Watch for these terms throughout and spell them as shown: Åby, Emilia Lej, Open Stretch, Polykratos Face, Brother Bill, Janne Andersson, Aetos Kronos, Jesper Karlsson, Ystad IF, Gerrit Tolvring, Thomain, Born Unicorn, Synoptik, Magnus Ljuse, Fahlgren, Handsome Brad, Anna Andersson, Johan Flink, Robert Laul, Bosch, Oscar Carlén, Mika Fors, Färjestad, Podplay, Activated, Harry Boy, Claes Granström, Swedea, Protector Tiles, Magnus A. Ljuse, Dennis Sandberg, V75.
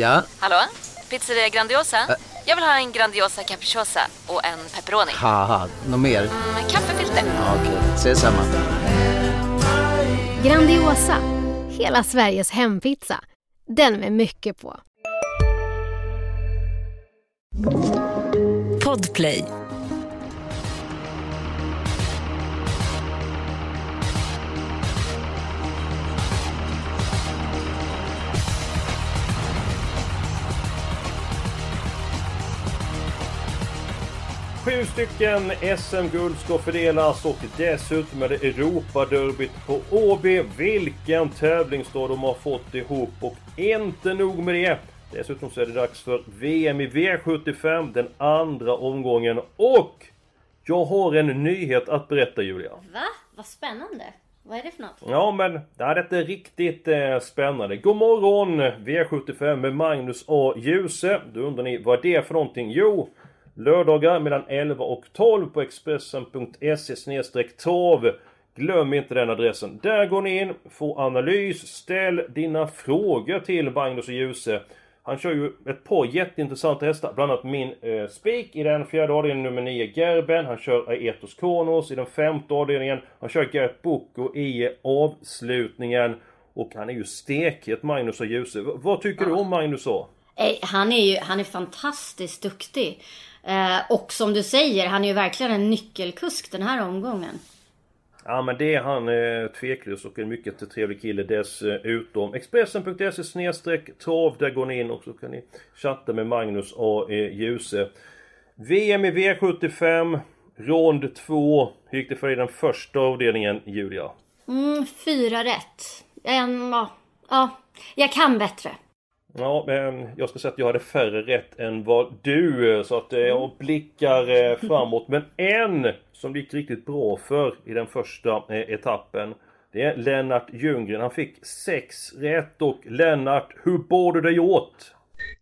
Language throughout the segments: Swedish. Ja? Hallå? Pizzeria Grandiosa? Jag vill ha en Grandiosa capricciosa och en pepperoni. Haha, något mer? Kaffefilter. Ja, okej, ses samma. Grandiosa, hela Sveriges hempizza. Den med mycket på. Podplay. Sju stycken SM-guld ska fördelas och dessutom är det Europa-derbyt på ÅB. Vilken tävling står de har fått ihop, och inte nog med det. Dessutom så är det dags för VM i V75, den andra omgången. Och jag har en nyhet att berätta, Julia. Va? Vad spännande. Vad är det för något? Ja, men det här är riktigt spännande. God morgon V75 med Magnus A. Ljuse. Då undrar ni, vad är det för någonting? Jo, lördagar mellan 11 och 12 på Expressen.se/tav. Glöm inte den adressen. Där går ni in, får analys, ställ dina frågor till Magnus och Ljuse. Han kör ju ett par jätteintressanta hästar. Bland annat min spik i den fjärde avdelningen, nummer 9 Gerben. Han kör Aetos Kronos i den femte avdelningen. Han kör Gert Boko i avslutningen. Och han är ju stekhet, Magnus och Ljuse. Vad tycker du om Magnus A? Han är fantastiskt duktig. Och som du säger, han är ju verkligen en nyckelkusk den här omgången. Ja, men det är han tveklös, och en mycket trevlig kille dessutom. Expressen.se/trav, där går ni in och så kan ni chatta med Magnus A. Ljuse. VM i V75, rond 2. Hur gick det för i den första avdelningen, Julia? 4 rätt. Jag kan bättre. Ja, men jag ska säga att jag hade färre rätt än vad du, så att jag blickar framåt. Men en som gick riktigt bra för i den första etappen, det är Lennart Ljunggren. Han fick 6 rätt. Och Lennart, hur bor du dig åt?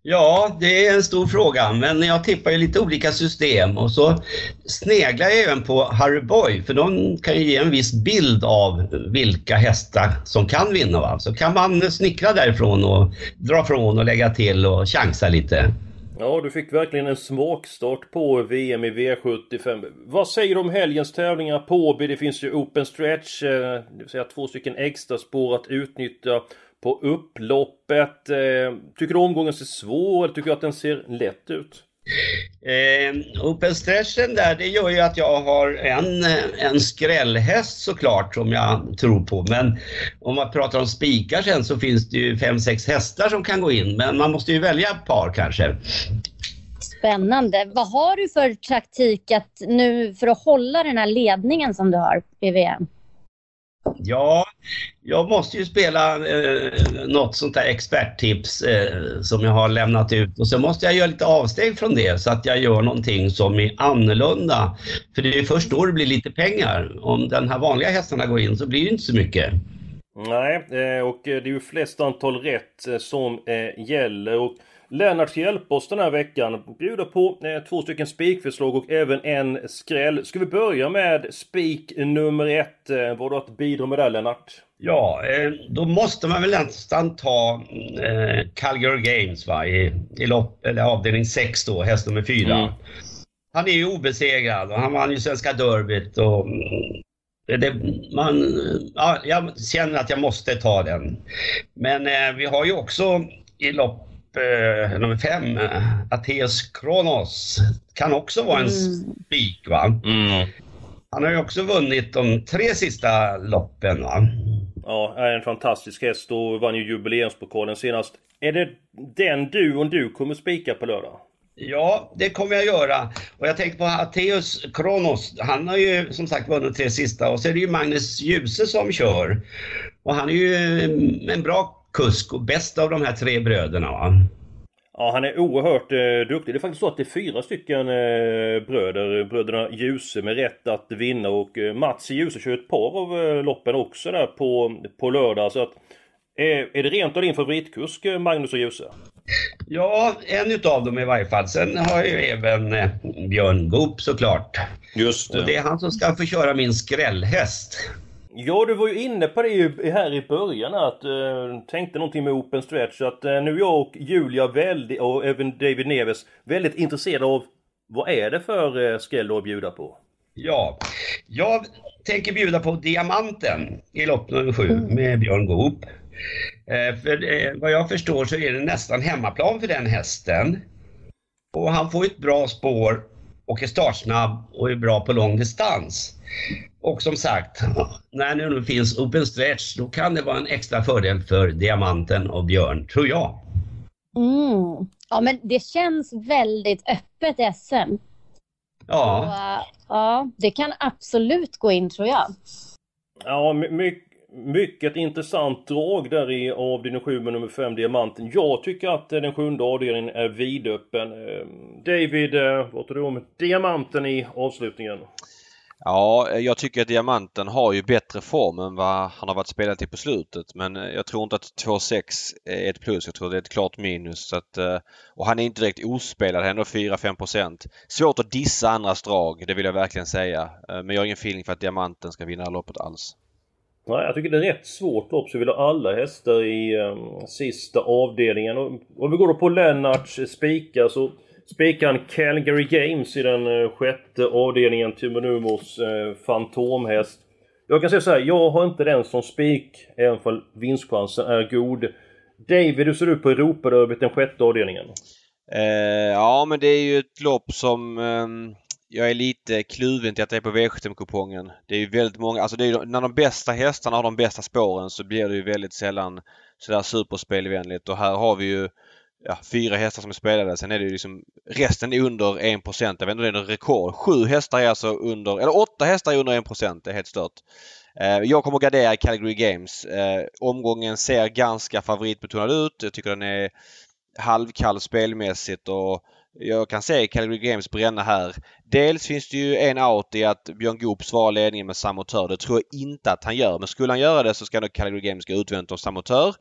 Ja, det är en stor fråga, men jag tippar ju lite olika system och så sneglar jag även på Harry Boy, för de kan ju ge en viss bild av vilka hästar som kan vinna, va? Så kan man snickra därifrån och dra från och lägga till och chansa lite. Ja, du fick verkligen en smakstart på VM i V75. Vad säger du om helgens tävlingar på ÅB? Det finns ju Open Stretch, det vill säga 2 stycken extra spår att utnyttja på upploppet. Tycker du omgången ser svår, eller tycker du att den ser lätt ut? Open stretchen där, det gör ju att jag har en skrällhäst såklart som jag tror på. Men om man pratar om spikar sen, så finns det ju 5-6 hästar som kan gå in. Men man måste ju välja ett par kanske. Spännande. Vad har du för taktik att nu för att hålla den här ledningen som du har i VM? Ja, jag måste ju spela något sånt där experttips som jag har lämnat ut. Och så måste jag göra lite avsteg från det, så att jag gör någonting som är annorlunda. För det är först då det blir lite pengar. Om den här vanliga hästarna går in så blir det inte så mycket. Nej, och det är ju flest antal rätt som gäller. Och Lennart hjälper oss den här veckan. Bjuder på 2 stycken spikförslag och även en skräll. Ska vi börja med spik nummer 1? Vad har du att bidra med där, Lennart? Ja, då måste man väl nästan ta Calgary Games, va? I lopp, eller avdelning 6 då, häst nummer 4. Mm. Han är ju obesegrad och han vann ju svenska derbyt. Och jag känner att jag måste ta den. Men vi har ju också i lopp nummer 5 Aetos Kronos, kan också vara en spik, va? Mm. Han har ju också vunnit de 3 sista loppen, va? Ja, är en fantastisk häst och vann ju jubileumspokalen senast. Är det den du kommer spika på lördag? Ja, det kommer jag göra. Och jag tänkte på Aetos Kronos. Han har ju som sagt vunnit 3 sista. Och så är det ju Magnus Ljuse som kör. Och han är ju en bra kusk och bäst av de här 3 bröderna, va? Ja, han är oerhört duktig. Det är faktiskt så att det är 4 stycken bröderna Ljuse med rätt att vinna. Och Mats Ljuse kör ett par av loppen också där på lördag. Så att, är det rent av din favoritkusk, Magnus och Ljuse? Ja, en utav dem i varje fall. Sen har ju även Björn Goop såklart. Just det. Och det är han som ska få köra min skrällhäst. Ja, du var ju inne på det här i början att tänkte någonting med Open Stretch. Att nu jag och Julia väldigt, och även David Neves väldigt intresserade av vad är det för skräll att bjuda på? Ja, jag tänker bjuda på Diamanten i lopp nummer 7 med Björn Goop. För vad jag förstår så är det nästan hemmaplan för den hästen. Och han får ett bra spår och är startsnabb och är bra på lång distans. Och som sagt, när nu finns Open Stretch, då kan det vara en extra fördel för Diamanten och Björn, tror jag. Mm. Ja, men det känns väldigt öppet SM. Ja. Så, ja, det kan absolut gå in, tror jag. Ja, mycket intressant drag där i avdelning 7 med nummer 5 Diamanten. Jag tycker att den sjunde avdelningen är vidöppen. David, vad tror du om Diamanten i avslutningen? Ja, jag tycker att Diamanten har ju bättre form än vad han har varit spelat i på slutet. Men jag tror inte att 2,6 är ett plus. Jag tror det är ett klart minus. Så att, och han är inte direkt ospelad. Han är ändå 4-5%. Svårt att dissa andras drag, det vill jag verkligen säga. Men jag har ingen feeling för att Diamanten ska vinna loppet alls. Nej, jag tycker det är rätt svårt lopp. Så vill ha alla hästar i sista avdelningen. Och om vi går då på Lennarts spikar så... Spikan Calgary Games i den sjätte avdelningen till Monumos fantomhäst. Jag kan säga så här, jag har inte den som spik även om vinstchansen är god. David, hur ser du på Europaderbyt den sjätte avdelningen? Ja, men det är ju ett lopp som jag är lite kluven till att det är på V75-kupongen. Det är ju väldigt många, alltså det är, när de bästa hästarna har de bästa spåren så blir det ju väldigt sällan sådär superspelvänligt. Och här har vi ju ja, 4 hästar som är spelade. Sen är det ju liksom resten är under 1%. Jag vet inte om det är en rekord. 7 hästar är alltså under, eller 8 hästar är under 1%. Det är helt stört. Jag kommer att gardera Calgary Games. Omgången ser ganska favoritbetonad ut. Jag tycker den är halvkall spelmässigt och jag kan se Calgary Games bränna här. Dels finns det ju en out i att Björn Goop svarar ledningen med samotör. Det tror jag inte att han gör. Men skulle han göra det så ska nog Calgary Games gå utvändigt om samotör.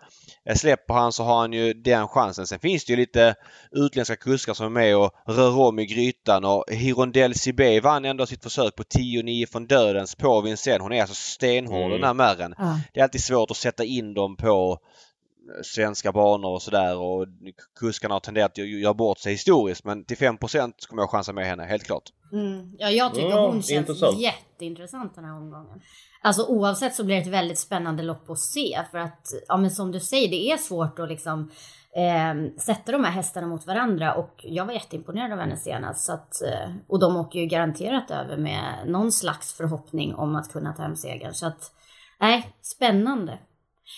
Släpper han så har han ju den chansen. Sen finns det ju lite utländska kuskar som är med och rör om i grytan. Och Hirondelle CB vann ändå sitt försök på 10-9 från dödens på Vincennes. Hon är alltså stenhård den här märren. Det är alltid svårt att sätta in dem på svenska banor och sådär och kuskarna har tenderat att göra bort sig historiskt, men till 5% kommer jag chansa med henne, helt klart. Ja, jag tycker hon känns intressant. Jätteintressant den här omgången. Alltså oavsett så blir det ett väldigt spännande lopp att se för att, ja men som du säger, det är svårt att liksom sätta de här hästarna mot varandra och jag var jätteimponerad av henne senast så att, och de åker ju garanterat över med någon slags förhoppning om att kunna ta hem segern så att, nej, spännande.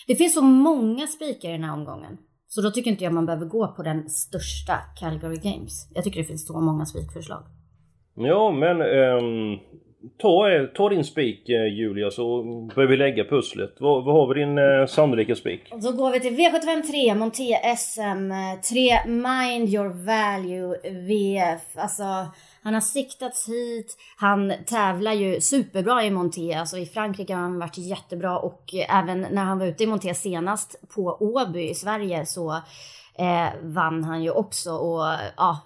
Det finns så många spikar i den här omgången. Så då tycker inte jag man behöver gå på den största Calgary Games. Jag tycker det finns så många spikförslag. Ja, men ta din spik Julia så börjar vi lägga pusslet. Vad har vi din sannolika spik? Då går vi till V75 3, Montee SM3, Mind Your Value VF. Alltså han har siktats hit, han tävlar ju superbra i Montee, alltså i Frankrike har han varit jättebra och även när han var ute i Montee senast på Åby i Sverige så vann han ju också och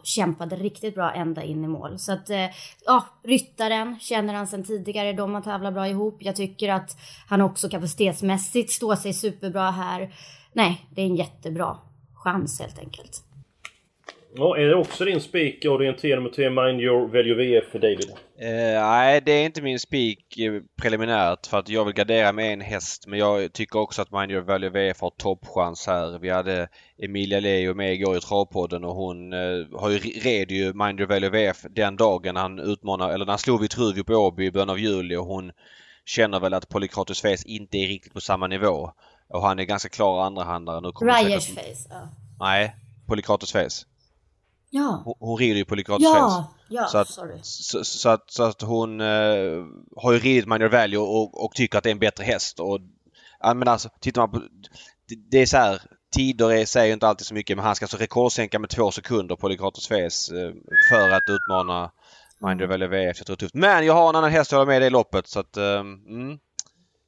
kämpade riktigt bra ända in i mål. Så att ryttaren känner han sedan tidigare, de har tävlat bra ihop. Jag tycker att han också kapacitetsmässigt står sig superbra här. Nej, det är en jättebra chans helt enkelt. Ja, är det också din spik orienterad mot Mind Your Value VF för David? Nej, det är inte min spik preliminärt för att jag vill gardera med en häst. Men jag tycker också att Mind Your Value VF har toppchans här. Vi hade Emilia Lej med igår i Travpodden och hon red ju Mind Your Value VF den dagen han utmanade, eller när han slog vid Truvio på Åby i början av juli och hon känner väl att Polykratos Face inte är riktigt på samma nivå. Och han är ganska klar andrahandare. Reichweiss Face, ja. Nej, Polykratos Face. Ja. Hon rider ju Polykratos Face. Ja, så att hon har ju ridit Mind Your Value och tycker att det är en bättre häst. Och, men alltså, tittar man på, det är så här, tider säger inte alltid så mycket men han ska alltså rekordsänka med 2 sekunder Polykratos Face för att utmana Mind Your Value VF. Jag tror tufft. Men jag har en annan häst jag håller med i det loppet så att,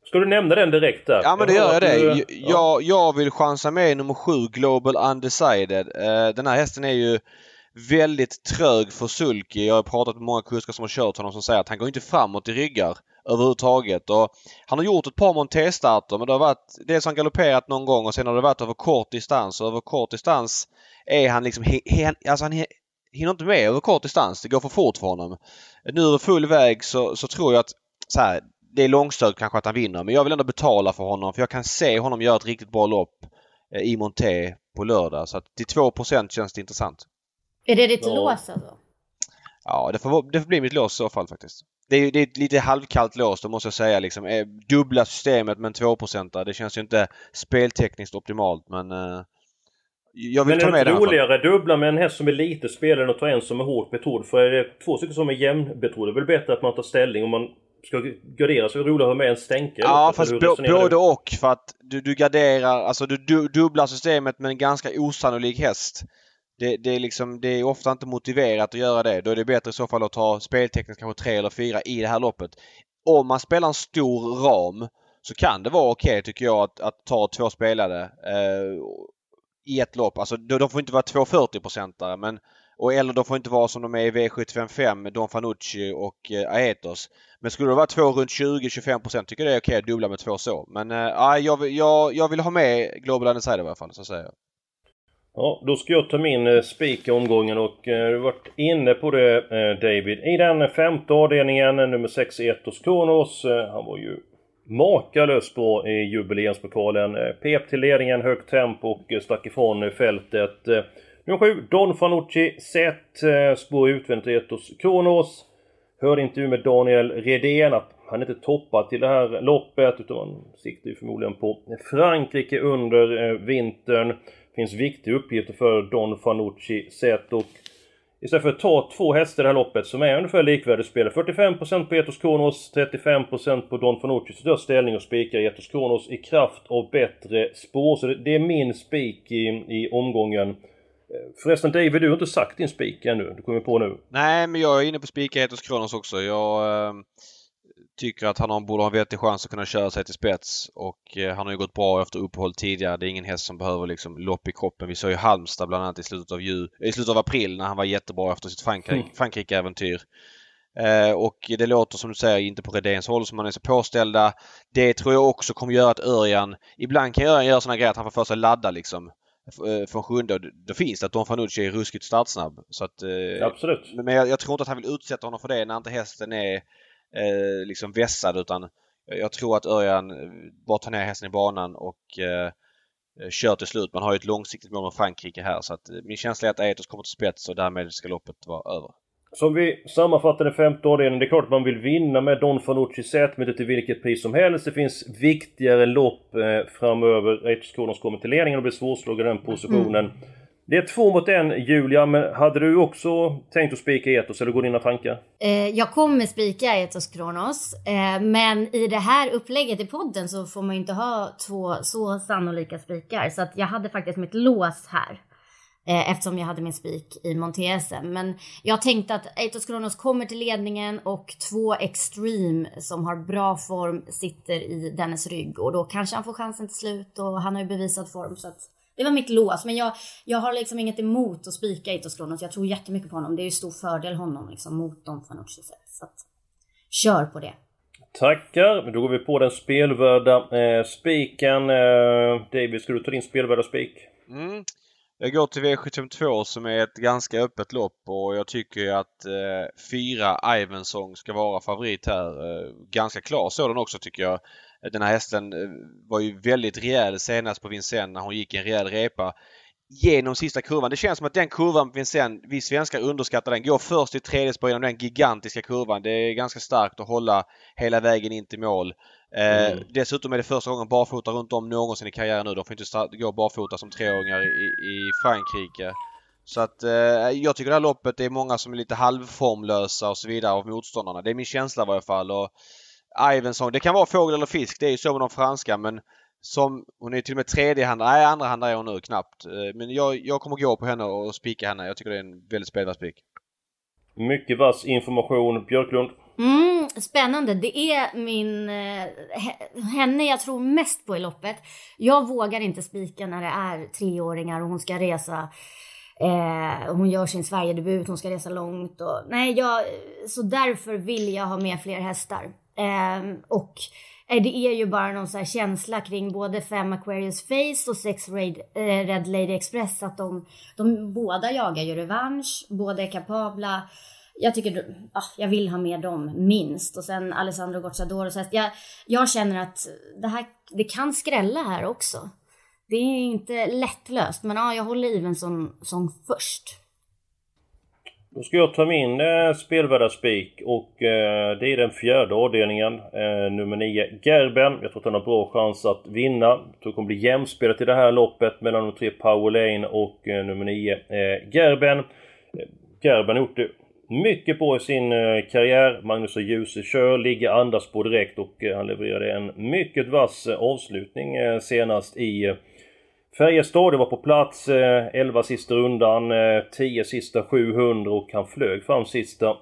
Ska du nämna den direkt där? Ja, men det gör jag det. Jag vill chansa med nummer 7 Global Undecided. Den här hästen är ju väldigt trög för sulky. Jag har pratat med många kuskar som har kört honom som säger att han går inte framåt i ryggar. överhuvudtaget. Och han har gjort ett par Montee-starter, men det har varit dels han galopperat någon gång och sen har det varit över kort distans. Och över kort distans är han liksom han hinner inte med över kort distans. Det går för fort för honom. Nu över full väg så tror jag att så här, det är långstöd kanske att han vinner, men jag vill ändå betala för honom, för jag kan se honom göra ett riktigt bra lopp i Montee på lördag. Så att till 2% känns det intressant. Är det ditt lås alltså? Ja, det får bli mitt lås i så fall faktiskt. Det är ett lite halvkallt lås, då måste jag säga. Liksom, dubbla systemet med 2%. Det känns ju inte speltekniskt optimalt, men jag vill ta med det. Men är det roligare dubbla med en häst som är lite spelare och ta en som är hårt betrodd? För är det två stycken som är jämn betrodd, det är väl bättre att man tar ställning om man ska gardera sig. Roligare att ha med en stänker. Ja, fast både och. För att du garderar, alltså du dubblar systemet med en ganska osannolik häst. Det är liksom, det är ofta inte motiverat att göra det. Då är det bättre i så fall att ta speltekniskt kanske 3 eller 4 i det här loppet. Om man spelar en stor ram så kan det vara okej, tycker jag, att ta 2 spelare i ett lopp. Alltså de får inte vara 2,40%, men eller de får inte vara som de är i V75, Don Fanucci och Aetos. Men skulle det vara 2 runt 20-25% tycker jag det är okej att dubbla med 2 så. Men jag vill ha med Global Undecided i alla fall, så säger jag. Ja, då ska jag ta min spik i omgången och du har varit inne på det, David. I den 5:e avdelningen, nummer 6 Aetos Kronos. Han var ju makalös på i jubileumspokalen. Pep till ledningen, högt tempo och stack ifrån fältet. Nummer 7, Don Fanucci, sett spår utvändigt Aetos Kronos. Hörde intervju med Daniel Redén att han inte toppat till det här loppet, utan han siktar ju förmodligen på Frankrike under vintern. Finns viktiga uppgifter för Don Fanucci sett, och istället för att ta 2 hästar i det här loppet som är ungefär likvärdigt spelare, 45% på Aetos Kronos, 35% på Don Fanucci, så dör ställning och spikar Aetos Kronos i kraft av bättre spår. Så det är min spik i omgången. Förresten David, du har inte sagt din spik ännu, du kommer på nu. Nej, men jag är inne på spika Aetos Kronos också. Jag tycker att han borde ha en vettig chans att kunna köra sig till spets. Och han har ju gått bra efter uppehåll tidigare. Det är ingen häst som behöver liksom lopp i kroppen. Vi såg ju Halmstad bland annat i slutet av april när han var jättebra efter sitt Frankrike-äventyr. Och det låter som du säger inte på Redéns håll som han är så påställda. Det tror jag också kommer göra att Örjan... Ibland kan Örjan göra sådana grejer att han får för sig ladda liksom från sjunde. Då finns det att Don Fanucci är ruskigt startsnabb. Så att, absolut. Men jag tror inte att han vill utsätta honom för det när inte hästen är... liksom vässad, utan jag tror att Örjan bara tar ner hästen i banan och kör till slut. Man har ju ett långsiktigt mål med Frankrike här, så att min känsla är att Aetos kommer till spets och därmed ska loppet vara över. Som vi sammanfattar den 5:e avdelningen, det är klart att man vill vinna med Don Fanucci sett, men inte till vilket pris som helst. Det finns viktigare lopp framöver. Aetos Kronos kommer till ledningen och blir svårslagen i den positionen. Det är 2 mot 1, Julia, men hade du också tänkt att spika Aetos eller går dina tankar? Jag kommer spika Aetos Kronos, men i det här upplägget i podden så får man ju inte ha 2 så sannolika spikar. Så att jag hade faktiskt mitt lås här, eftersom jag hade min spik i Montee SM. Men jag tänkte att Aetos Kronos kommer till ledningen och 2 Extreme som har bra form sitter i dennes rygg. Och då kanske han får chansen till slut och han har ju bevisat form, så att... Det var mitt lås, men jag har liksom inget emot att spika Aetos Kronos. Jag tror jättemycket på honom. Det är ju stor fördel honom liksom, mot dem från något sätt. Så att, kör på det. Tackar. Då går vi på den spelvärda spiken. David, ska du ta din spelvärda spik? Jag går till V72 som är ett ganska öppet lopp. Och jag tycker att 4 Ivensson ska vara favorit här. Ganska klar sådan också tycker jag. Den här hästen var ju väldigt rejäl senast på Vincennes när hon gick en rejäl repa genom sista kurvan. Det känns som att den kurvan på Vincennes, vi svenskar underskattar den, går först i tredje spår genom den gigantiska kurvan. Det är ganska starkt att hålla hela vägen in till mål. Dessutom är det första gången barfota runt om någonsin i karriären nu. De får inte gå barfota som 3-åringar i Frankrike. Så att jag tycker det här loppet, det är många som är lite halvformlösa och så vidare av motståndarna. Det är min känsla i varje fall. Och Ivensson, det kan vara fågel eller fisk. Det är ju så med de franska, men som hon är till och med andra hand är hon nu knappt. Men jag kommer gå på henne och spika henne. Jag tycker det är en väldigt spelvärd spik. Mycket vass information, Björklund. Spännande. Det är min henne jag tror mest på i loppet. Jag vågar inte spika när det är 3-åringar och hon ska resa. Hon gör sin Sverigedebut, hon ska resa långt och, nej, så därför vill jag ha med fler hästar. Och det är ju bara någon så här känsla kring både 5 Aquarius Face och 6 Red Lady Express, att de båda jagar ju revansch, båda är kapabla. Jag tycker, jag vill ha med dem minst. Och sen Alessandro Gocciadoro. Jag känner att det kan skrälla här också. Det är inte lättlöst. Men jag håller Ivensson som först. Då ska jag ta min spelvärdarspik. Och det är den fjärde avdelningen. Nummer 9, Gerben. Jag tror att han har bra chans att vinna. Jag tror att det kommer bli jämspelat i det här loppet mellan de 3 Paul Lane och nummer 9, Gerben. Gerben har gjort det mycket på i sin karriär. Magnus Ljuse kör, ligger andra spår direkt, och han levererade en mycket vass avslutning senast i Färjestad. Det var på plats 11 sista rundan, 10 sista 700, och han flög fram sista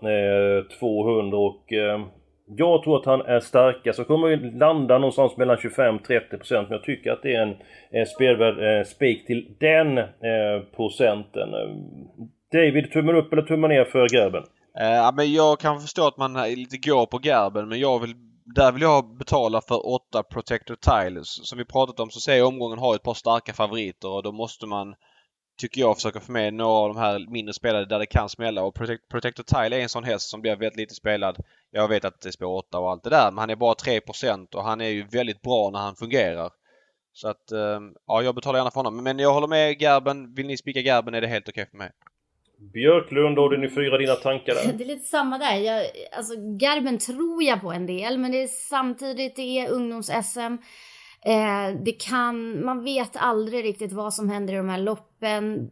200, och jag tror att han är starkast. Så kommer ju landa någonstans mellan 25-30%, men jag tycker att det är en spelvärd spik till den procenten. David, tummar upp eller tummar ner för Gerben? Men jag kan förstå att man lite går på Gerben, men jag vill betala för 8 Protector Tiles. Som vi pratat om så ser jag omgången har ett par starka favoriter, och då måste man, tycker jag, försöka få med några av de här mindre spelade där det kan smälla. Och Protector Tile är en sån häst som blir väldigt lite spelad. Jag vet att det är spår 8 och allt det där, men han är bara 3% och han är ju väldigt bra när han fungerar. Så att, jag betalar gärna för honom. Men jag håller med Gerben. Vill ni spika Gerben är det helt okej för mig. Björklund, har du nu 4 dina tankar där? Det är lite samma där. Gerben tror jag på en del, men det är samtidigt, det är ungdoms-SM. Man vet aldrig riktigt vad som händer i de här loppen.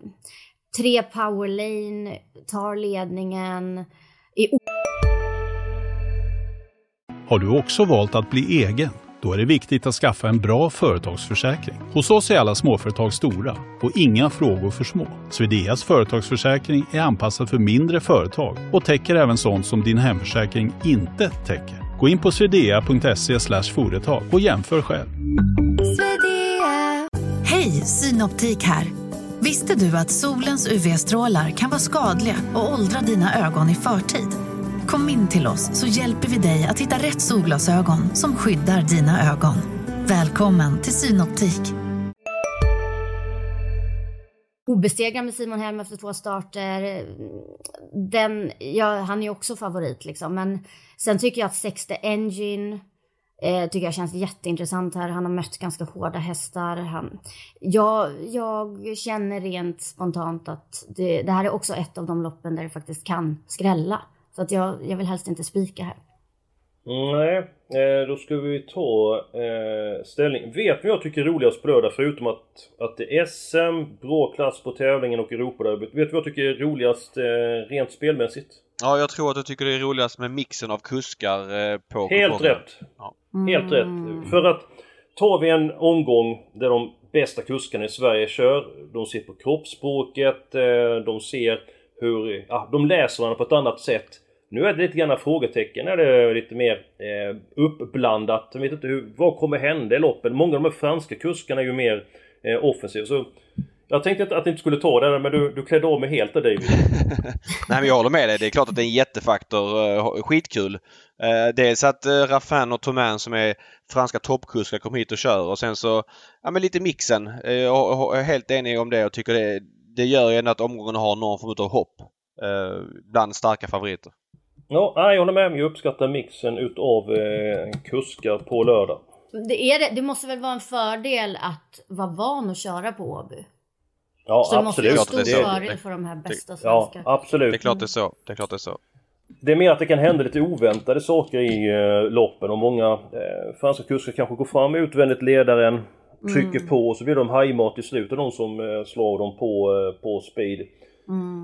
3 Power Lane tar ledningen. Har du också valt att bli egen? Då är det viktigt att skaffa en bra företagsförsäkring. Hos oss är alla småföretag stora och inga frågor för små. Swedeas företagsförsäkring är anpassad för mindre företag och täcker även sånt som din hemförsäkring inte täcker. Gå in på swedea.se/företag och jämför själv. Swedea. Hej, Synoptik här. Visste du att solens UV-strålar kan vara skadliga och åldra dina ögon i förtid? Kom in till oss så hjälper vi dig att hitta rätt solglasögon som skyddar dina ögon. Välkommen till Synoptik. Obesegrad med Simon Helm efter 2 starter. Han är ju också favorit liksom. Men sen tycker jag att 6 Engine tycker jag känns jätteintressant här. Han har mött ganska hårda hästar. Jag känner rent spontant att det här är också ett av de loppen där det faktiskt kan skrälla. Så att jag vill helst inte spika här. Nej, då ska vi ta ställning. Vet ni vad jag tycker är roligast att blöda, förutom att det är SM, bra klass på tävlingen och Europaderbyt? Vet du vad jag tycker är roligast rent spelmässigt? Ja, jag tror att jag tycker det är roligast med mixen av kuskar på. Helt rätt. Ja. Helt rätt. För att tar vi en omgång där de bästa kuskarna i Sverige kör, de ser på kroppsspråket, de ser hur, de läser varandra på ett annat sätt. Nu är det lite grann frågetecken. Är det lite mer uppblandat. Jag vet inte vad kommer hända i loppen. Många av de franska kuskarna är ju mer offensiva. Så jag tänkte att jag inte skulle ta det, men du klädde av mig helt där, David. Nej, men jag håller med dig. Det är klart att det är en jättefaktor. Skitkul. Dels att Raffin och Thomain som är franska toppkuskar kommer hit och kör. Och sen så men lite mixen. Jag är helt enig om det och tycker det gör ju att omgången har någon form av hopp bland starka favoriter. Ja, jag håller med. Jag uppskattar mixen utav kuskar på lördag. Det måste väl vara en fördel att vara van att köra på Åby. Ja, så absolut. Så det måste vara en stor fördel för de här bästa svenska. Ja, absolut. Det är klart det är så. Det är mer att det kan hända lite oväntade saker i loppen. Och många franska kuskar kanske går fram utvändigt ledaren. Trycker på och så blir de hajmat i slutet, de som slår dem på speed.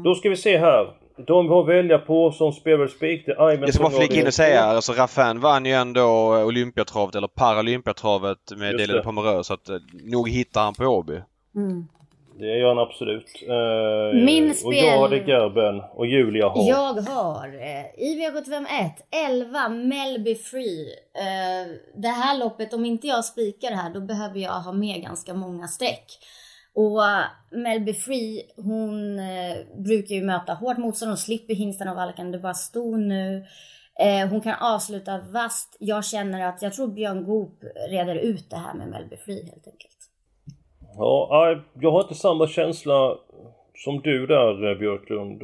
Då ska vi se här. De har välja på som spelar speak. Jag ska bara flika in och säga, alltså Raffin vann ju ändå Olympiatravet eller Paralympiatravet med Delen Pomerö, så att nog hittar han på Åby. Det gör han absolut. Och jag hade Gerben och Julia har. Jag har IV751 11 Melby Free. Det här loppet, om inte jag spikar här, då behöver jag ha med ganska många streck. Och Melby Free, hon brukar ju möta hårt motstånd och slipper hingstarna och valken. Det bara stod nu. Hon kan avsluta vast. Jag känner att jag tror Björn Goop reder ut det här med Melby Free helt enkelt. Ja, jag har inte samma känsla som du där, Björklund.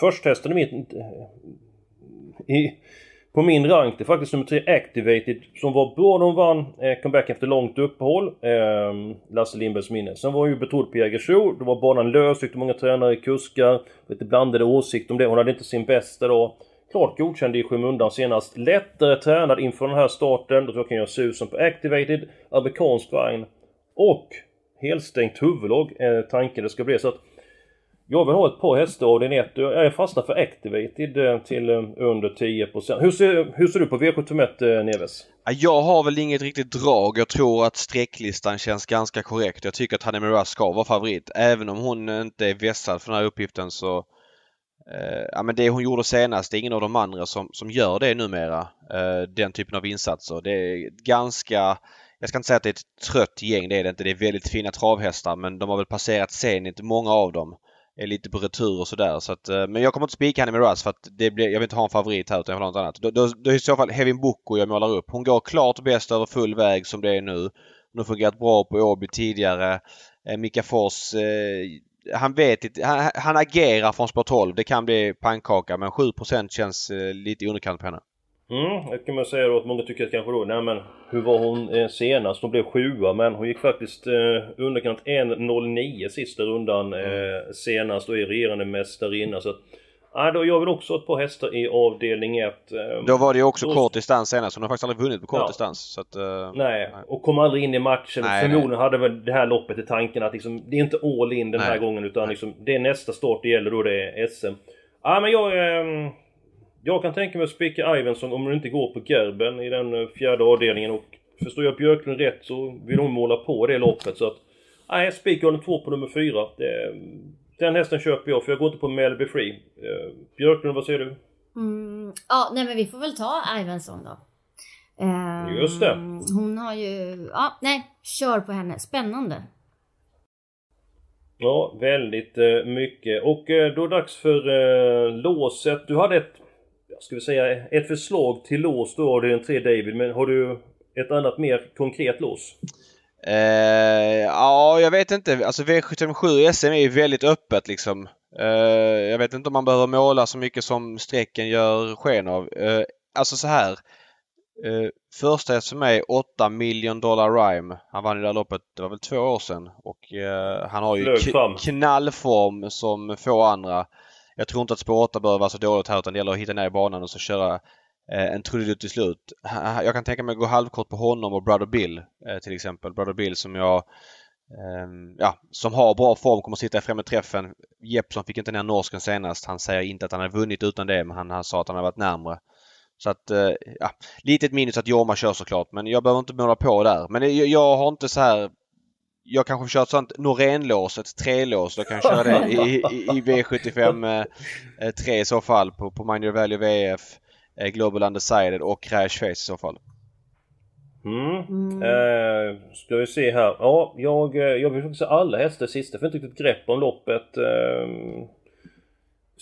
Först testade på min rank, det är faktiskt nummer 3 Activated, som var bra. De vann comeback efter långt uppehåll, Lasse Lindbergs minne. Sen var ju betrodd Pierre Gershou, då var banan lös, tyckte många tränare, kuskar, lite blandade åsikt om det. Hon hade inte sin bästa då. Klart godkänd i skymundan senast. Lättare tränad inför den här starten, då tror jag kan göra susen på Activated, amerikansk vagn och helt stängt huvudlag, tanken det ska bli. Så att jag vill ha ett par hästar av din 1. Jag är fastnat för Activated till under 10%. Hur ser du på V75, Neves? Jag har väl inget riktigt drag. Jag tror att strecklistan känns ganska korrekt. Jag tycker att Hannibal Russ ska vara favorit. Även om hon inte är vässad för den här uppgiften så... men det hon gjorde senast, det är ingen av de andra som gör det numera. Den typen av insatser. Det är ganska... Jag ska inte säga att det är ett trött gäng. Det är det inte. Det är väldigt fina travhästar. Men de har väl passerat senigt, många av dem. Är lite på retur och sådär. Så att, men jag kommer inte spika henne med Russ för att det blir, jag vill inte ha en favorit här utan jag vill ha något annat. Då är i så fall Hevin Boko jag målar upp. Hon går klart bäst över full väg som det är nu. Hon har fungerat bra på Åby tidigare. Mika Fors, han vet inte. Han agerar från spår 12. Det kan bli pannkaka men 7% känns lite underkant på henne. Jag kan man säga då att många tycker att kanske då, nej men hur var hon senast? Hon blev 7, men hon gick faktiskt underkant 1.09 sista rundan senast och är regerande mästarinna. Så att, då gör vi också ett par hästar i avdelning 1. Då var det ju också kort distans senast, hon har faktiskt aldrig vunnit på kort distans. Så att, nej, och kom aldrig in i matchen. Förmodligen hade väl det här loppet i tanken att liksom, det är inte all in den här gången utan liksom, det är nästa start det gäller då, det är SM. Men jag kan tänka mig att spika Ivensson om hon inte går på Gerben i den fjärde avdelningen, och förstår jag Björklund rätt så vill hon måla på det loppet. Så att jag spikar honom 2 på nummer 4. Den hästen köper jag för jag går inte på Melby Free. Björklund, vad säger du? Men vi får väl ta Ivensson då. Just det. Hon har ju... kör på henne. Spännande. Ja, väldigt mycket. Och då är det dags för låset. Du hade ett förslag till lås då, det är en 3 David, men har du ett annat mer konkret lås? Jag vet inte. Alltså V75 SM är ju väldigt öppet liksom. Jag vet inte om man behöver måla så mycket som strecken gör sken av. Första häst för mig, $8 million Rhyme. Han vann ju det här loppet, det var väl 2 år sedan. Och han har ju knallform som få andra. Jag tror inte att spår 8 bör vara så dåligt här utan det gäller att hitta ner i banan och så köra en trudelutt till slut. Jag kan tänka mig att gå halvkort på honom och Brother Bill till exempel. Brother Bill som som har bra form, kommer att sitta i främre träffen. Jeppson fick inte ner norsken senast. Han säger inte att han har vunnit utan det, men han sa att han har varit närmare. Så att, litet minus att Jorma kör såklart, men jag behöver inte måla på där. Men jag har inte så här... Jag kanske kör ett sånt Norén-lås, ett 3-lås. Då kan jag köra det i V75 3 i så fall. På Mind Your Value VF, Global Undecided och Reichweiss i så fall. Ska vi se här. Ja, jag vill faktiskt se alla hästar sista. För jag inte riktigt grepp om loppet.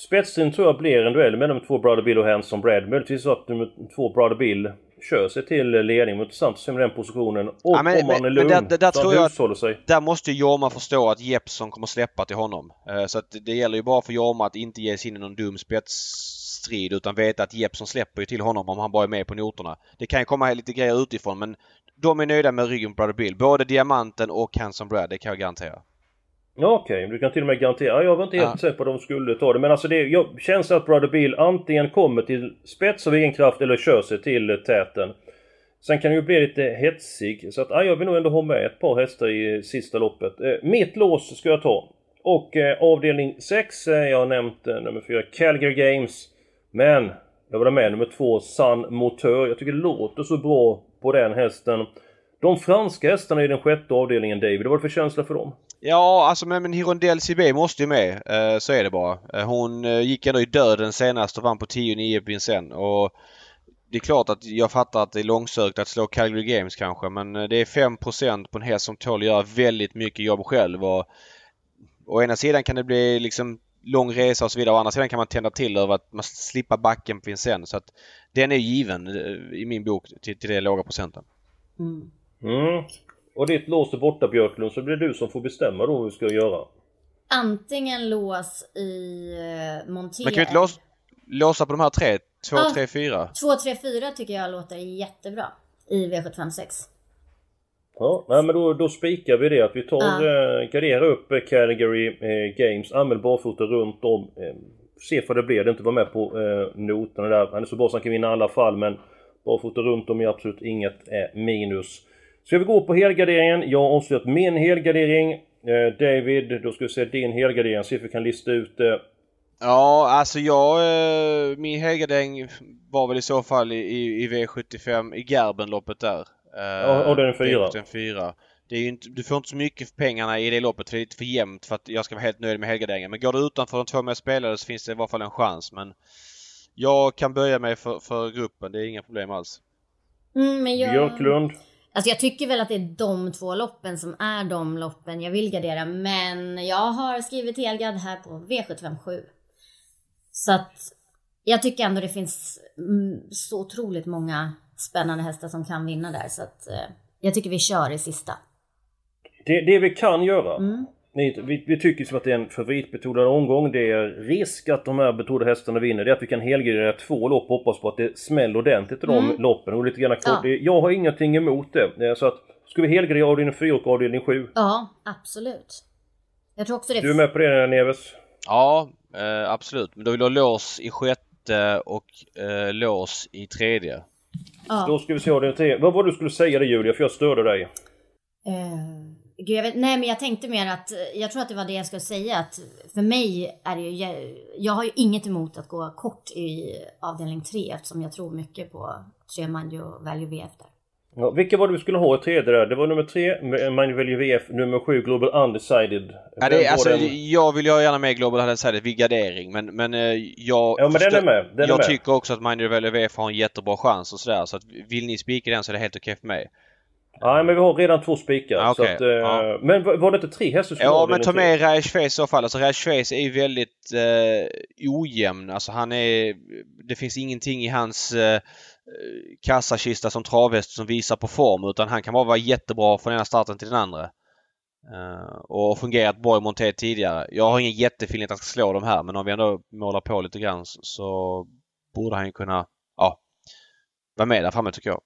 Spetsen tror jag blir en duell mellan de 2 Brother Bill och Handsome Brad. Möjligtvis så att de 2 Brother Bill kör sig till ledning mot samt den positionen. Och om man är lugn, där tror jag sig. Där måste Jorma förstå att Jeppson kommer släppa till honom. Så att det gäller ju bara för Jorma att inte ge sig in i någon dum spetsstrid utan veta att Jeppson släpper ju till honom om han bara är med på noterna. Det kan ju komma lite grejer utifrån, men de är nöjda med ryggen på Brother Bill. Både Diamanten och Handsome Brad, det kan jag garantera. Du kan till och med garantera. Jag var inte helt säker på att de skulle ta det. Men alltså jag känns att Brother Bill antingen kommer till spets av egen kraft eller kör sig till täten. Sen kan det ju bli lite hetsig. Så att jag vill nog ändå ha med ett par hästar i sista loppet. Mitt lås ska jag ta. Och avdelning 6, jag har nämnt nummer 4 Calgary Games. Men jag var med nummer 2 San Moteur. Jag tycker det låter så bra på den hästen. De franska hästarna i den 6:e avdelningen, David, vad är det för känsla för dem? Ja, alltså men Hirondelle CB måste ju med. Så är det bara. Hon gick ändå i döden senast och vann på 10-9 Vincennes. Och det är klart att jag fattar att det är långsökt att slå Calgary Games kanske. Men det är 5% på en häst som tål att göra väldigt mycket jobb själv. Och å ena sidan kan det bli liksom lång resa och så vidare. Å andra sidan kan man tända till över att man slipper backen finns sen. Så att den är given i min bok till det låga procenten. Mm. Mm. Och ditt lås är borta, Björklund, så blir det du som får bestämma då hur vi ska göra. Antingen lås i Montee. Man kan ju inte låsa på de här tre. 2-3-4. 2-3-4 tycker jag låter jättebra i V756. Ja, nej, men då spikar vi det att vi tar gardera upp Calgary Games, använd barfoten runt om, se vad det blir. Det inte var med på noterna där. Han är så bra så han kan vinna i alla fall, men barfoten runt om är absolut inget minus. Ska vi gå på helgarderingen? Jag har avslutat min helgardering. David, då ska vi se din helgardering, se om vi kan lista ut det. Ja, alltså min helgardering var väl i så fall i V75 i Gerben-loppet där. Ja, och den fyra. Det är ju inte, du får inte så mycket för pengarna i det loppet för det är lite för jämnt för att jag ska vara helt nöjd med helgarderingen. Men går du utanför de två med spelare så finns det i alla fall en chans. Men jag kan böja mig för gruppen, det är inga problem alls. Men Björklund? Alltså jag tycker väl att det är de två loppen som är de loppen jag vill gardera. Men jag har skrivit helgard här på V757. Så att jag tycker ändå det finns så otroligt många spännande hästar som kan vinna där. Så att jag tycker vi kör i sista. Det vi kan göra. Mm. Vi tycker som att det är en favoritbetonad omgång. Det är risk att de här betonade hästarna vinner. Det är att vi kan helgardera två lopp och hoppas på att det smäller ordentligt i de loppen. Och lite grann kort. Ja. Jag har ingenting emot det. Så att, ska vi helgardera avdelning 4 och avdelning 7? Ja, absolut. Jag tror också det. Du är med på det, Neves? Ja, absolut. Men då vill du ha lås i sjätte och lås i tredje. Ja. Då ska vi se avdelning 3. Vad var du skulle säga det, Julia? För jag störde dig. Gud, nej, men jag tänkte mer att jag tror att det var det jag skulle säga, att för mig är det ju, jag har ju inget emot att gå kort i avdelning 3 eftersom jag tror mycket på 3 Mind Your Value VF där. Ja, vilka var det du skulle ha i tredje där? Det var nummer 3 Mind Your Value VF, nummer 7 Global Undecided. Ja, jag vill ju gärna med Global Undecided vid gardering, men jag, ja, men den är med. Jag tycker också att Mind Your Value VF har en jättebra chans och sådär, så att vill ni spika den så är det helt okej för mig. Nej, men vi har redan två spikar. Okay, ja. Men var det inte tre hästar? Ja, men ta med Reichweiss i så fall. Alltså Reichweiss är ju väldigt ojämn. Alltså det finns ingenting i hans kassakista som travhäst som visar på form, utan han kan bara vara jättebra från ena starten till den andra. Och fungerat bra i Montee tidigare. Jag har ingen jättefinlighet att slå dem här, men om vi ändå målar på lite grann så borde han kunna vara med där framme tycker jag.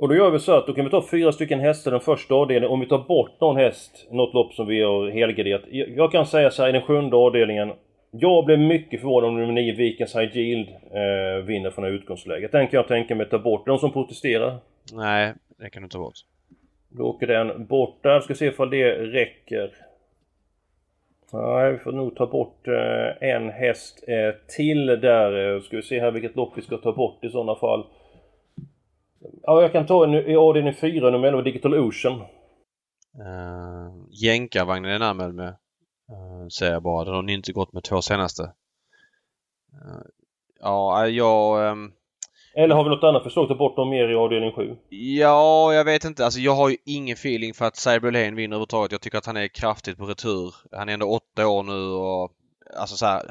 Och då gör vi så att då kan vi ta 4 stycken hästar den första avdelningen. Om vi tar bort någon häst, något lopp som vi har helgarderat. Jag kan säga så här, i den 7:e avdelningen. Jag blev mycket förvånad om nummer 9 Vikens High Yield vinner från det utgångsläget. Den kan jag tänka mig ta bort. De som protesterar. Nej, det kan du ta bort. Då åker den bort där. Ska se ifall det räcker. Nej, vi får nog ta bort en häst till där. Ska vi se här vilket lopp vi ska ta bort i sådana fall. Ja, jag kan ta i avdelning 4 nummer 11 Digital Ocean. Jänkarvagnen är anmäld med säger jag bara. Den har ni inte gått med 2 senaste. Eller har vi något annat förslag? Ta bort dem mer i avdelning 7? Ja, jag vet inte. Alltså, jag har ju ingen feeling för att Cyberlane vinner överhuvudtaget. Jag tycker att han är kraftigt på retur. Han är ändå 8 år nu och alltså så här,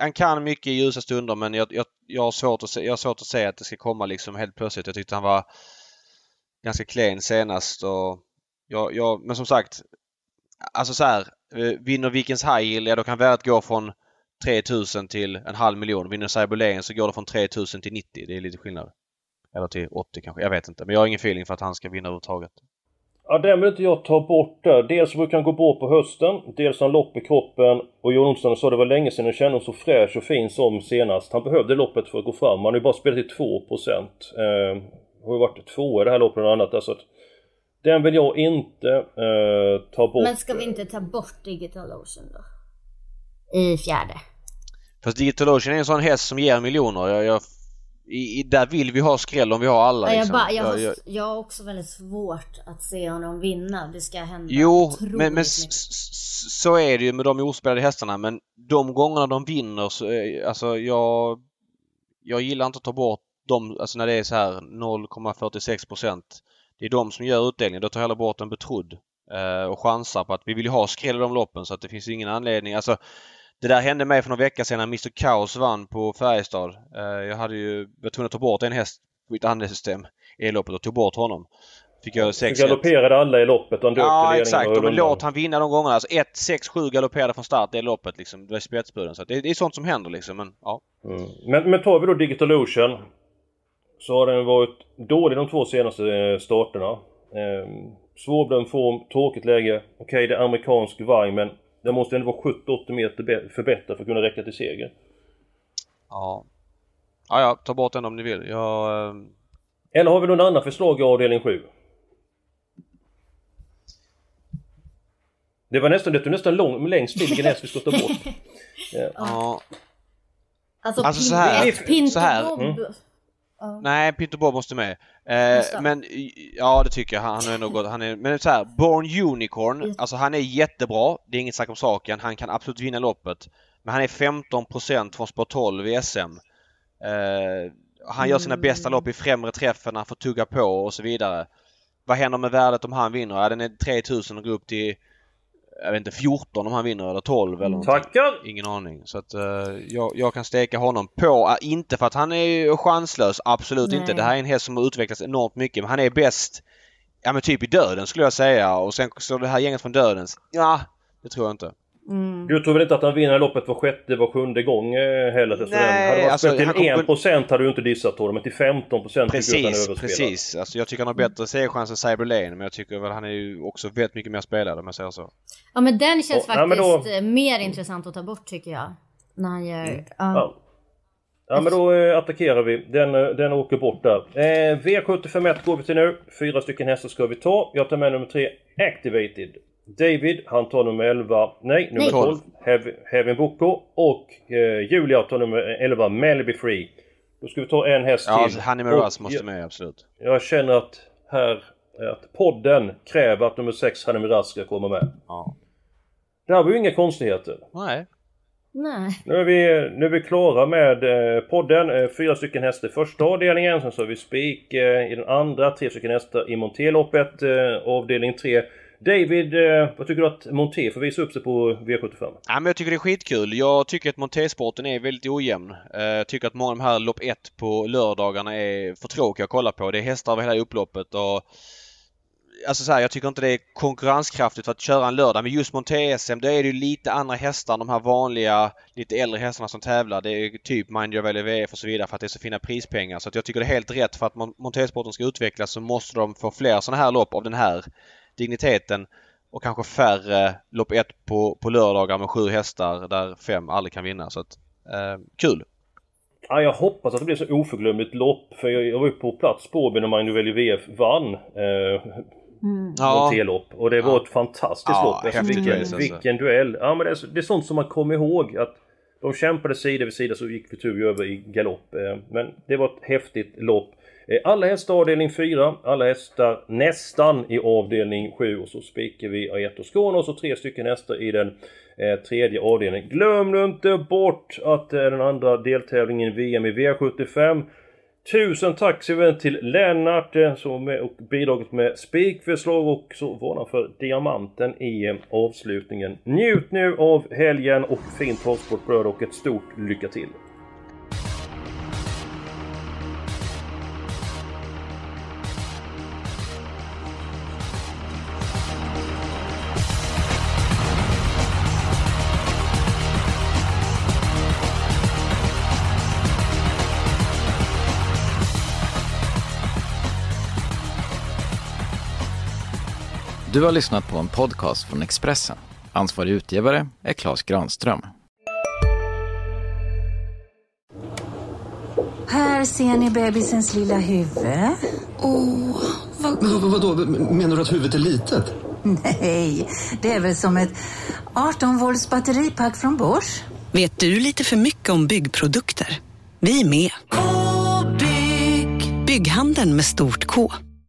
han kan mycket i ljusa stunder, men jag har svårt att säga att det ska komma liksom helt plötsligt. Jag tyckte han var ganska klen senast och jag men som sagt, alltså så här, vinner Vikens High Yield, då kan värdet gå från 3 000 till 500 000. Vinner Cyberlane så går det från 3 000 till 90. Det är lite skillnad. Eller till 80 kanske, jag vet inte. Men jag har ingen feeling för att han ska vinna överhuvudtaget. Ja, den vill inte jag ta bort där. Dels brukar han gå bra på hösten. Dels han lopp i kroppen. Och Jonsson sa det var länge sedan jag kände honom så fräsch och fin som senast. Han behövde loppet för att gå fram. Han har ju bara spelat till 2%. Har ju varit 2 i det här loppet och annat. Alltså, den vill jag inte ta bort. Men ska vi inte ta bort Digital Ocean då? I 4:e. Fast Digital Ocean är en sån häst som ger miljoner. Där vill vi ha skräll om vi har alla. Liksom. Jag har också väldigt svårt att se honom vinna. Det ska hända. Jo, men så är det ju med de ospelade hästarna. Men de gångerna de vinner så alltså jag gillar inte att ta bort dem. Alltså när det är så här 0,46%. Det är de som gör utdelningen. Då tar jag hellre bort en betrodd och chansar på att vi vill ha skräll i de loppen. Så att det finns ingen anledning. Alltså Det där hände mig för några veckor sedan när Mr. Chaos vann på Färjestad. Jag hade ju varit tvungen att ta bort en häst på mitt handelssystem i loppet och tog bort honom. Fick jag 6-1. Galopperade alla i loppet. Ja, exakt. Och låt han vinna de gångerna. Alltså 1-6-7 galopperade från start i loppet. Liksom. Det var spetsbuden. Så det är sånt som händer. Liksom. Men, ja. Men tar vi då Digital Ocean, så har den varit dålig de två senaste starterna. Svårbedömd form, tråkigt läge. Okej, det är amerikansk varg, men den måste ändå vara 70-80 meter förbättrad för att kunna räcka till seger. Ja. Ja, ta bort den om ni vill. Eller har vi någon annan förslag i avdelning 7? Det var nästan längst till näst vi skulle ta bort. Yeah. Ja. Alltså så här. Nej, Peter Bob måste med. Men ja, det tycker jag. Han är nog gott. Men så här, Born Unicorn, alltså han är jättebra. Det är inget snack om saken. Han kan absolut vinna loppet. Men han är 15% från spår 12 i SM. Han gör sina bästa lopp i främre träffen, han får tugga på och så vidare. Vad händer med värdet om han vinner? Ja, den är 3000 och går upp till, jag vet inte, 14 om han vinner eller 12 eller någonting. Ingen aning. Så att jag kan steka honom på, inte för att han är chanslös, absolut inte. Det här är en häst som har utvecklats enormt mycket, men han är bäst, ja men typ i döden skulle jag säga, och sen så det här gänget från dödens. Ja, det tror jag inte. Du tror väl inte att han vinner loppet för sjätte eller sjunde gång heller? Så nej, hade varit alltså, till 1% hade du inte dissat honom, men till 15% precis. Alltså, jag tycker han har bättre segerchans än Cyberlane, men jag tycker väl han är ju också väldigt mycket mer spelad om jag säger så. Ja, men den känns faktiskt mer intressant att ta bort tycker jag. Ja, men då attackerar vi. Den åker bort där. V75 går vi till nu. 4 stycken hästar ska vi ta. Jag tar med nummer 3, Activated. David, han tar nummer 11, nummer 12, Hevin Boko, och Julia tar nummer 11, Melby Free. Då ska vi ta en häst till. Ja, Hannibal Russ måste med, absolut. Jag känner att podden kräver att nummer 6, Hannibal Russ, ska komma med. Ja. Det här var ju inga konstigheter. Nej. Nu är vi klara med podden. 4 stycken hästar i första avdelningen, sen så har vi spik i den andra, 3 stycken hästar i Montee-loppet, avdelning 3. David, vad tycker du att Montee får visa upp sig på V75? Ja, men jag tycker det är skitkul. Jag tycker att Montee-sporten är väldigt ojämn. Jag tycker att många av de här lopp 1 på lördagarna är för tråkiga att kolla på. Det är hästar över hela upploppet. Och alltså så här, jag tycker inte det är konkurrenskraftigt för att köra en lördag. Men just Montee SM, då är det ju lite andra hästar. De här vanliga, lite äldre hästarna som tävlar. Det är typ Mind Your Value VF och så vidare för att det är så fina prispengar. Så att jag tycker det är helt rätt för att Montee-sporten ska utvecklas, så måste de få fler sådana här lopp av den här digniteten och kanske färre lopp 1 på lördagar med 7 hästar där 5 aldrig kan vinna. Så att, kul! Ja, jag hoppas att det blir så oförglömligt lopp, för jag var ju på plats på Åby när Mind Your Value VF vann Montee-lopp, och det var ett fantastiskt lopp. Vilken duell! Ja, men det är sånt som man kommer ihåg, att de kämpade sida vid sida, så gick vi tur över i galopp. Men det var ett häftigt lopp. Alla hästar avdelning 4, alla hästar nästan i avdelning 7, och så spikar vi Aetos Kronos och 3 stycken hästar i den tredje avdelningen. Glöm nu inte bort att den andra deltävlingen VM i V75. Tusen tack till Lennart som var med och bidragit med spikförslag, och så varna för diamanten i avslutningen. Njut nu av helgen och fint transportbröd, och ett stort lycka till! Du har lyssnat på en podcast från Expressen. Ansvarig utgivare är Claes Granström. Här ser ni bebisens lilla huvud. Åh, vadå? Menar du att huvudet är litet? Nej, det är väl som ett 18 volts batteripack från Bosch. Vet du lite för mycket om byggprodukter? Vi är med. K-bygg. Bygghandeln med stort K.